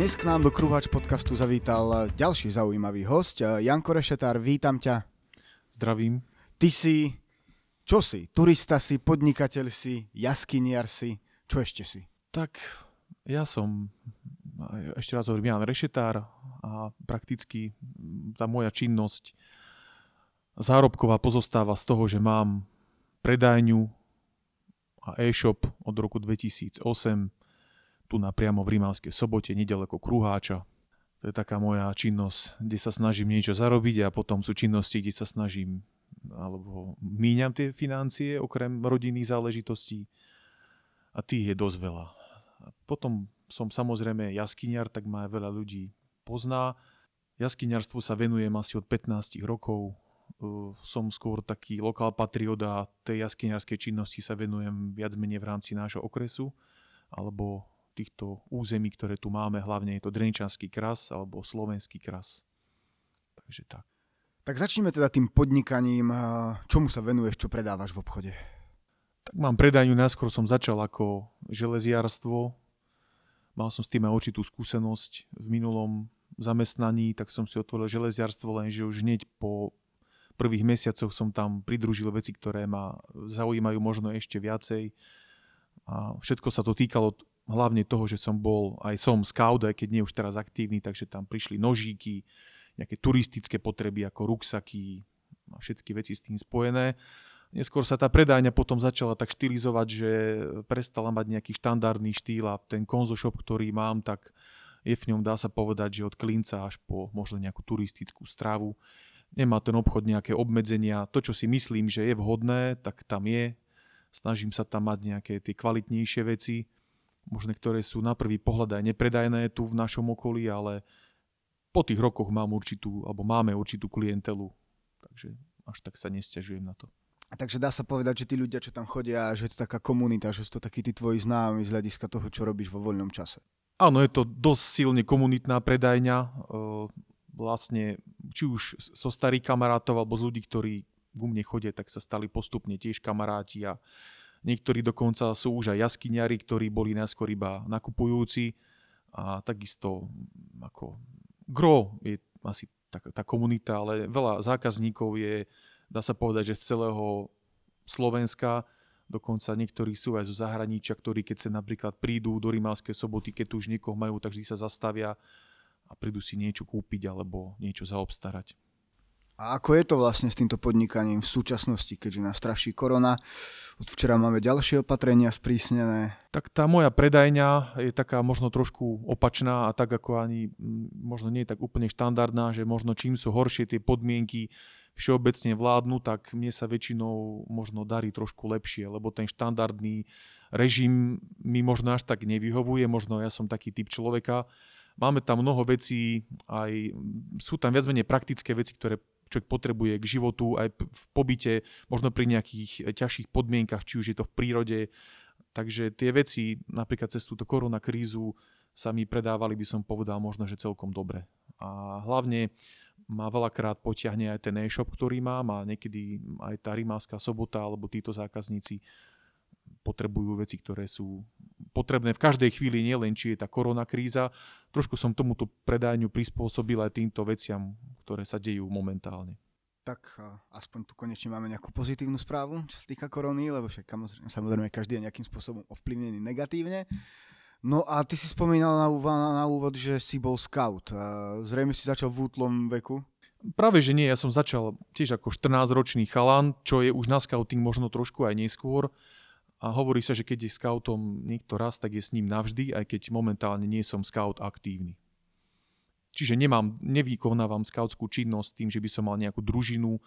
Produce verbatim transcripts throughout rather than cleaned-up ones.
Dnes k nám do Krúhač podcastu zavítal ďalší zaujímavý hosť. Janko Rešetár, vítam ťa. Zdravím. Ty si, čo si? Turista si, podnikateľ si, jaskyniar si, čo ešte si? Tak, ja som, ešte raz hovorím, Jan Rešetár a prakticky tá moja činnosť zárobková pozostáva z toho, že mám predajňu a e-shop od roku dvetisíc osem, tu napriamo v Rimavskej Sobote, nedaleko Krúháča. To je taká moja činnosť, kde sa snažím niečo zarobiť a potom sú činnosti, kde sa snažím alebo míňam tie financie okrem rodinných záležitostí a tých je dosť veľa. A potom som samozrejme jaskyniar, tak ma veľa ľudí pozná. Jaskyniarstvu sa venujem asi od pätnástich rokov. Som skôr taký lokál patrioda a tej jaskyniarskej činnosti sa venujem viac menej v rámci nášho okresu alebo týchto území, ktoré tu máme, hlavne je to Drienčanský kras alebo Slovenský kras. Takže tak. Tak začneme teda tým podnikaním. Čomu sa venuješ, čo predávaš v obchode? Tak mám predajňu, najskôr som začal ako železiarstvo. Mal som s tým aj určitú skúsenosť v minulom zamestnaní, tak som si otvoril železiarstvo, lenže už hneď po prvých mesiacoch som tam pridružil veci, ktoré ma zaujímajú možno ešte viacej. A všetko sa to týkalo hlavne toho, že som bol aj som scout, aj keď nie už teraz aktívny, takže tam prišli nožíky, nejaké turistické potreby ako ruksaky a všetky veci s tým spojené. Neskôr sa tá predajňa potom začala tak štýlizovať, že prestala mať nejaký štandardný štýl a ten konzoshop, ktorý mám, tak je v ňom, dá sa povedať, že od klinca až po možno nejakú turistickú stravu. Nemá ten obchod nejaké obmedzenia. To, čo si myslím, že je vhodné, tak tam je. Snažím sa tam mať nejaké tie kvalitnejšie veci, možno ktoré sú na prvý pohľad aj nepredajné tu v našom okolí, ale po tých rokoch mám určitú, alebo máme určitú klientelu, takže až tak sa nesťažujem na to. Takže dá sa povedať, že tí ľudia, čo tam chodia, že je to taká komunita, že sú to takí tí tvoji známi z hľadiska toho, čo robíš vo voľnom čase. Áno, je to dosť silne komunitná predajňa, vlastne či už so starých kamarátov alebo z ľudí, ktorí ku mne chodia, tak sa stali postupne tiež kamaráti a niektorí dokonca sú už aj jaskyňari, ktorí boli najskôr iba nakupujúci a takisto ako gro je asi tá, tá komunita, ale veľa zákazníkov je, dá sa povedať, že z celého Slovenska, dokonca niektorí sú aj zo zahraničia, ktorí keď sa napríklad prídu do Rimavskej Soboty, keď tu už niekoho majú, tak vždy sa zastavia a prídu si niečo kúpiť alebo niečo zaobstarať. A ako je to vlastne s týmto podnikaním v súčasnosti, keďže nás straší korona? Od včera máme ďalšie opatrenia sprísnené. Tak tá moja predajňa je taká možno trošku opačná a tak ako ani možno nie je tak úplne štandardná, že možno čím sú horšie tie podmienky všeobecne vládnu, tak mne sa väčšinou možno darí trošku lepšie, lebo ten štandardný režim mi možno až tak nevyhovuje, možno ja som taký typ človeka. Máme tam mnoho vecí, aj sú tam viac menej praktické veci, ktoré človek potrebuje k životu, aj v pobyte, možno pri nejakých ťažších podmienkach, či už je to v prírode. Takže tie veci, napríklad cez túto koronakrízu, sa mi predávali, by som povedal, možno, že celkom dobre. A hlavne ma veľakrát potiahne aj ten e-shop, ktorý mám a niekedy aj tá Rimavská Sobota alebo títo zákazníci potrebujú veci, ktoré sú potrebné v každej chvíli, nielen či je tá koronakríza. Trošku som tomuto predajňu prispôsobil aj týmto veciam, ktoré sa dejú momentálne. Tak aspoň tu konečne máme nejakú pozitívnu správu, čo sa týka korony, lebo však samozrejme každý je nejakým spôsobom ovplyvnený negatívne. No a ty si spomínal na úvod, na úvod, že si bol scout. Zrejme si začal v útlom veku? Práve že nie, ja som začal tiež ako štrnásťročný chalan, čo je už na scouting možno trošku aj neskôr. A hovorí sa, že keď je scoutom niekto raz, tak je s ním navždy, aj keď momentálne nie som scout aktívny. Čiže nemám, nevykonávam skautskú činnosť tým, že by som mal nejakú družinu,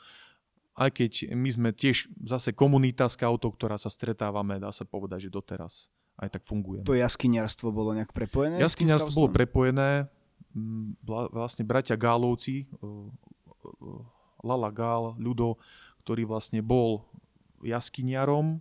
aj keď my sme tiež zase komunita skautov, ktorá sa stretávame, dá sa povedať, že doteraz aj tak funguje. To jaskyniarstvo bolo nejak prepojené? Jaskyniarstvo bolo prepojené, vlastne bratia Gálovci, Lala Gál, Ľudo, ktorý vlastne bol jaskyniarom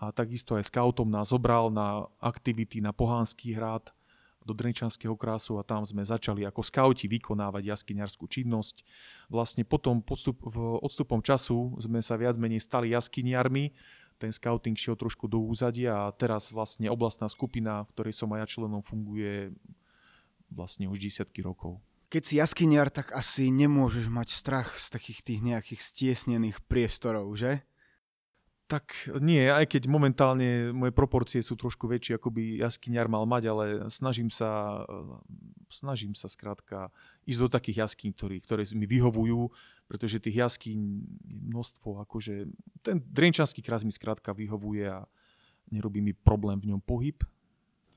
a takisto aj skautom nás zobral na aktivity na Pohánský hrad, do Drienčanského krasu a tam sme začali ako skauti vykonávať jaskyniarskú činnosť. Vlastne potom postup, v odstupom času sme sa viac menej stali jaskyniarmi. Ten skauting šiel trošku do úzadia a teraz vlastne oblastná skupina, v ktorej som aj ja členom, funguje vlastne už desiatky rokov. Keď si jaskyniar, tak asi nemôžeš mať strach z takých tých nejakých stiesnených priestorov, že? Tak nie, aj keď momentálne moje proporcie sú trošku väčšie, ako by jaskyniar mal mať, ale snažím sa, snažím sa skrátka ísť do takých jaskýň, ktoré, ktoré mi vyhovujú, pretože tých jaskýň je množstvo, akože ten Drienčanský kras mi skrátka vyhovuje a nerobí mi problém v ňom pohyb.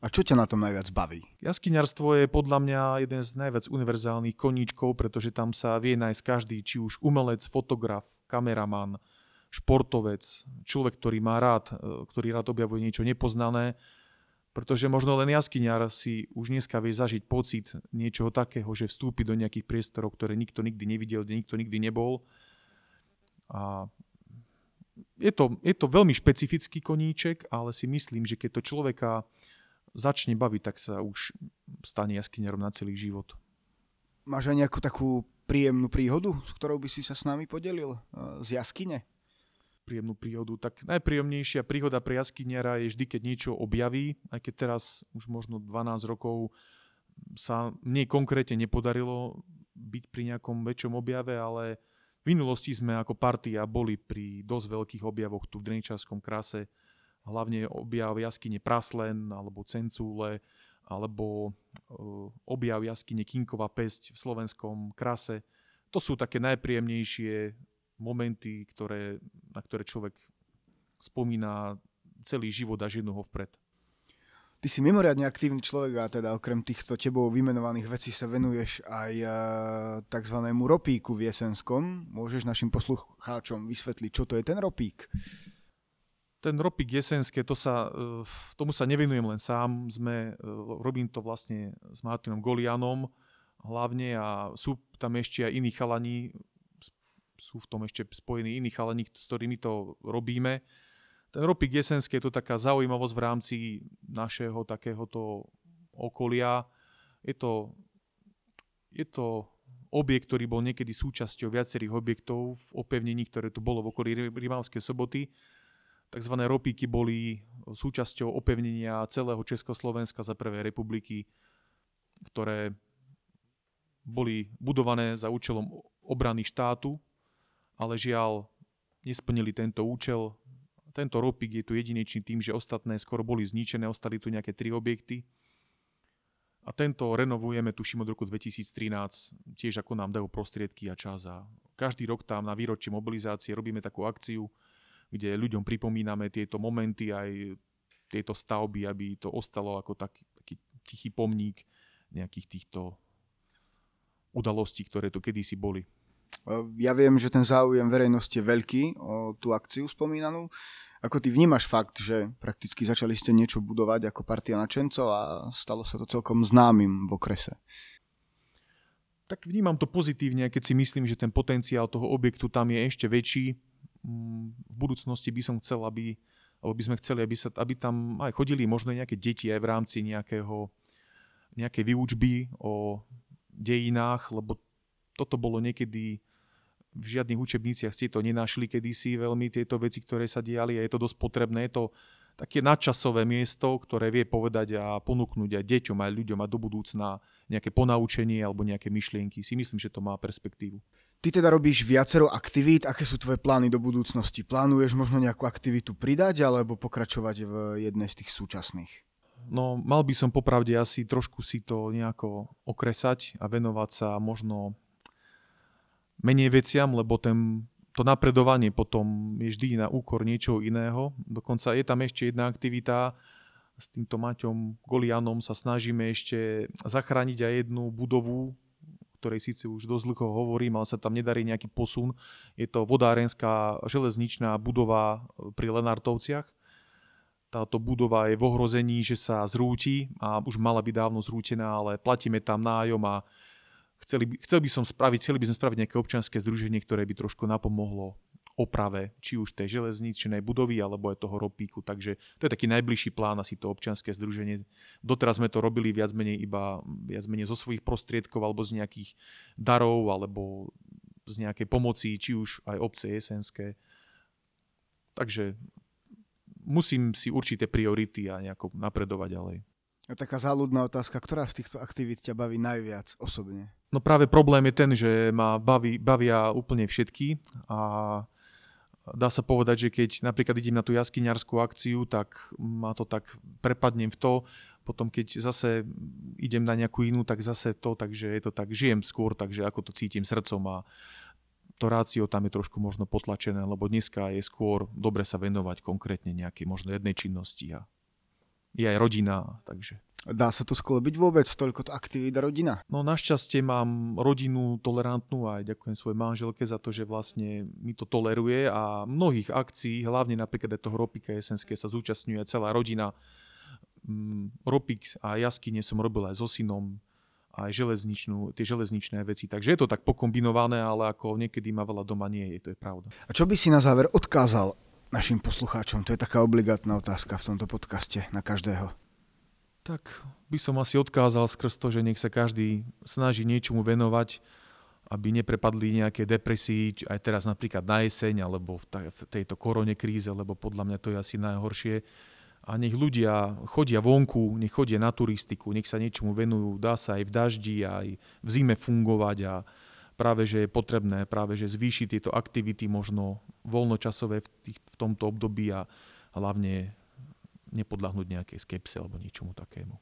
A čo ťa na tom najviac baví? Jaskyňarstvo je podľa mňa jeden z najviac univerzálnych koníčkov, pretože tam sa vie nájsť každý, či už umelec, fotograf, kameraman, športovec, človek, ktorý má rád, ktorý rád objavuje niečo nepoznané, pretože možno len jaskyňar si už dneska vie zažiť pocit niečoho takého, že vstúpi do nejakých priestorov, ktoré nikto nikdy nevidel, kde nikto nikdy nebol. A je to, je to veľmi špecifický koníček, ale si myslím, že keď to človeka začne baviť, tak sa už stane jaskyňarom na celý život. Máš aj nejakú takú príjemnú príhodu, s ktorou by si sa s nami podelil z jaskyne? Príjemnú príhodu. Tak najpríjemnejšia príhoda pre jaskyňara je vždy, keď niečo objaví, aj keď teraz už možno dvanásť rokov sa mne konkrétne nepodarilo byť pri nejakom väčšom objave, ale v minulosti sme ako partia boli pri dosť veľkých objavoch tu v Drienčanskom krase. Hlavne objav jaskyne Praslen alebo Cencule, alebo objav jaskyne Kinková päsť v Slovenskom krase. To sú také najpríjemnejšie momenty, ktoré, na ktoré človek spomína celý život a žije ho vpred. Ty si mimoriadne aktívny človek a teda okrem týchto tebou vymenovaných vecí sa venuješ aj takzvanému ropíku v Jesenskom. Môžeš našim poslucháčom vysvetliť, čo to je ten ropík? Ten ropík Jesenské, to sa, tomu sa nevenujem len sám. Sme, robím to vlastne s Martinom Golianom hlavne a sú tam ešte aj iní chalani, sú v tom ešte spojení iní chalani, s ktorými to robíme. Ten ropík Jesenské je to taká zaujímavosť v rámci našeho takéhoto okolia. Je to, je to objekt, ktorý bol niekedy súčasťou viacerých objektov v opevnení, ktoré tu bolo v okolí Rimavskej Soboty. Takzvané ropíky boli súčasťou opevnenia celého Československa za Prvej republiky, ktoré boli budované za účelom obrany štátu, ale žiaľ nesplnili tento účel. Tento ropík je tu jedinečný tým, že ostatné skoro boli zničené, ostali tu nejaké tri objekty. A tento renovujeme, tuším, od roku dvetisíctrinásť, tiež ako nám dajú prostriedky a čas. A každý rok tam na výročie mobilizácie robíme takú akciu, kde ľuďom pripomíname tieto momenty, aj tieto stavby, aby to ostalo ako taký, taký tichý pomník nejakých týchto udalostí, ktoré tu kedysi boli. Ja viem, že ten záujem verejnosti je veľký o tú akciu spomínanú. Ako ty vnímaš fakt, že prakticky začali ste niečo budovať ako partia na Čencov a stalo sa to celkom známym v okrese? Tak vnímam to pozitívne, keď si myslím, že ten potenciál toho objektu tam je ešte väčší. V budúcnosti by som chcel, aby, alebo by sme chceli, aby, sa, aby tam aj chodili možno nejaké deti aj v rámci nejakého, nejakej výučby o dejinách, lebo toto bolo niekedy v žiadnych učebniciach ste to nenašli kedysi veľmi tieto veci, ktoré sa diali a je to dosť potrebné. Je to také nadčasové miesto, ktoré vie povedať a ponúknuť aj deťom, aj ľuďom a do budúcna nejaké ponaučenie alebo nejaké myšlienky. Si myslím, že to má perspektívu. Ty teda robíš viacero aktivít. Aké sú tvoje plány do budúcnosti? Plánuješ možno nejakú aktivitu pridať alebo pokračovať v jednej z tých súčasných? No, mal by som popravde asi trošku si to nejako okresať a venovať sa možno menej veciam, lebo ten, to napredovanie potom je vždy na úkor niečoho iného. Dokonca je tam ešte jedna aktivita. S týmto Maťom Golianom sa snažíme ešte zachrániť aj jednu budovu, ktorej síce už dosť dlho hovorím, ale sa tam nedarí nejaký posun. Je to Vodárenská železničná budova pri Lenartovciach. Táto budova je v ohrození, že sa zrúti a už mala byť dávno zrútená, ale platíme tam nájom a chceli by, chcel by som spraviť, chceli by sme spraviť nejaké občianske združenie, ktoré by trošku napomohlo oprave či už tej železničnej budovy alebo aj toho ropíku. Takže to je taký najbližší plán asi to občianske združenie. Doteraz sme to robili viac menej iba viac menej zo svojich prostriedkov alebo z nejakých darov alebo z nejakej pomoci, či už aj obce Jesenské. Takže musím si určité priority a nejako napredovať ďalej. A taká záľudná otázka, ktorá z týchto aktivít ťa baví najviac osobne? No práve problém je ten, že ma baví, bavia úplne všetky a dá sa povedať, že keď napríklad idem na tú jaskyňarskú akciu, tak ma to tak prepadnem v to, potom keď zase idem na nejakú inú, tak zase to, takže je to tak, žijem skôr, takže ako to cítim srdcom a to rácio tam je trošku možno potlačené, lebo dneska je skôr dobre sa venovať konkrétne nejakej možno jednej činnosti a je aj rodina, takže... Dá sa to sklobiť vôbec, toľko to aktivita rodina? No našťastie mám rodinu tolerantnú a aj ďakujem svojej manželke za to, že vlastne mi to toleruje a mnohých akcií, hlavne napríklad aj toho Ropika Jesenské sa zúčastňuje celá rodina. Ropik a jaskyne som robil aj so synom, aj železničnú, tie železničné veci, takže je to tak pokombinované, ale ako niekedy ma veľa doma nie je, to je pravda. A čo by si na záver odkázal našim poslucháčom? To je taká obligátna otázka v tomto podcaste na každého. Tak by som asi odkázal skrz to, že nech sa každý snaží niečomu venovať, aby neprepadli nejaké depresii, aj teraz napríklad na jeseň, alebo v tejto korone kríze, lebo podľa mňa to je asi najhoršie. A nech ľudia chodia vonku, nech chodia na turistiku, nech sa niečomu venujú, dá sa aj v daždi, aj v zime fungovať a práve, že je potrebné, práve, že zvýši tieto aktivity možno voľnočasové v, tých, v tomto období a hlavne nepodľahnúť nejakej skepse alebo niečomu takému.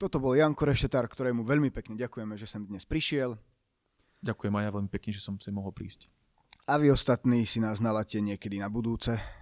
Toto bol Janko Rešetár, ktorému veľmi pekne ďakujeme, že sem dnes prišiel. Ďakujem aj ja veľmi pekne, že som si mohol prísť. A vy ostatní si nás naladte niekedy na budúce.